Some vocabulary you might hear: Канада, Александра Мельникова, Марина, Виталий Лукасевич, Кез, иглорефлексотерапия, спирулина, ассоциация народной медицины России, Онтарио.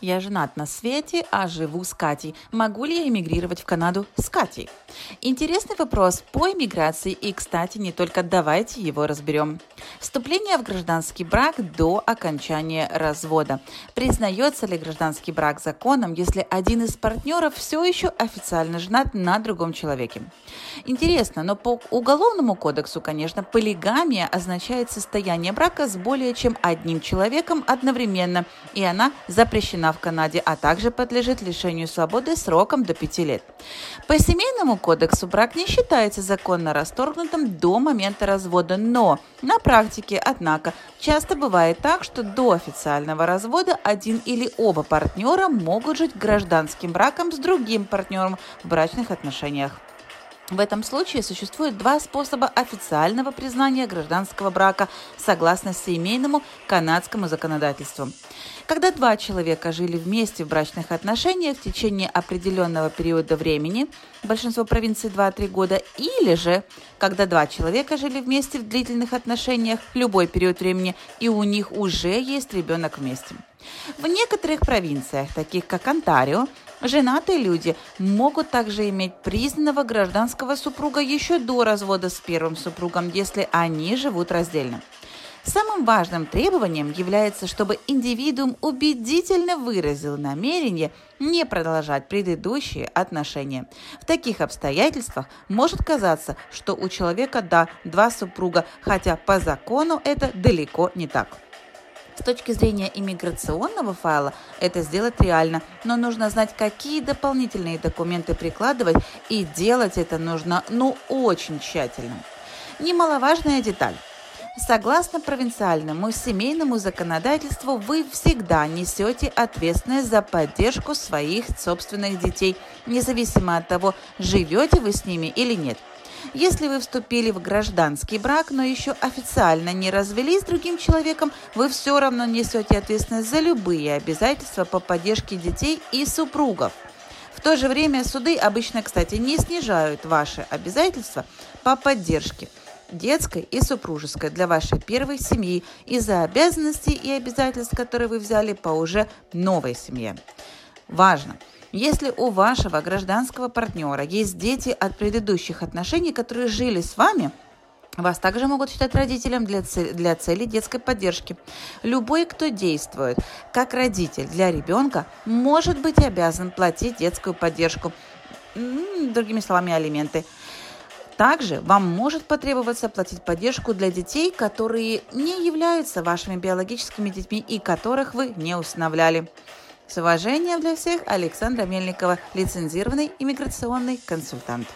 Я женат на Свете, а живу с Катей. Могу ли я эмигрировать в Канаду с Катей? Интересный вопрос по эмиграции и, кстати, не только, давайте его разберем. Вступление в гражданский брак до окончания развода. Признается ли гражданский брак законом, если один из партнеров все еще официально женат на другом человеке? Интересно, но по Уголовному кодексу, конечно, полигамия означает состояние брака с более чем одним человеком одновременно, и она запрещена в Канаде, а также подлежит лишению свободы сроком до 5 лет. По Семейному кодексу брак не считается законно расторгнутым до момента развода, но на практике, однако, часто бывает так, что до официального развода один или оба партнера могут жить гражданским браком с другим партнером в брачных отношениях. В этом случае существует два способа официального признания гражданского брака согласно семейному канадскому законодательству. Когда два человека жили вместе в брачных отношениях в течение определенного периода времени, большинство провинций 2-3 года, или же когда два человека жили вместе в длительных отношениях любой период времени, и у них уже есть ребенок вместе. В некоторых провинциях, таких как Онтарио, женатые люди могут также иметь признанного гражданского супруга еще до развода с первым супругом, если они живут раздельно. Самым важным требованием является, чтобы индивидуум убедительно выразил намерение не продолжать предыдущие отношения. В таких обстоятельствах может казаться, что у человека два супруга, хотя по закону это далеко не так. С точки зрения иммиграционного файла это сделать реально, но нужно знать, какие дополнительные документы прикладывать, и делать это нужно, очень тщательно. Немаловажная деталь. Согласно провинциальному семейному законодательству, вы всегда несете ответственность за поддержку своих собственных детей, независимо от того, живете вы с ними или нет. Если вы вступили в гражданский брак, но еще официально не развелись с другим человеком, вы все равно несете ответственность за любые обязательства по поддержке детей и супругов. В то же время суды обычно, кстати, не снижают ваши обязательства по поддержке детской и супружеской для вашей первой семьи из-за обязанностей и обязательств, которые вы взяли по уже новой семье. Важно! Если у вашего гражданского партнера есть дети от предыдущих отношений, которые жили с вами, вас также могут считать родителем для цели детской поддержки. Любой, кто действует как родитель для ребенка, может быть обязан платить детскую поддержку, другими словами, алименты. Также вам может потребоваться платить поддержку для детей, которые не являются вашими биологическими детьми и которых вы не усыновляли. С уважением для всех, Александра Мельникова, лицензированный иммиграционный консультант.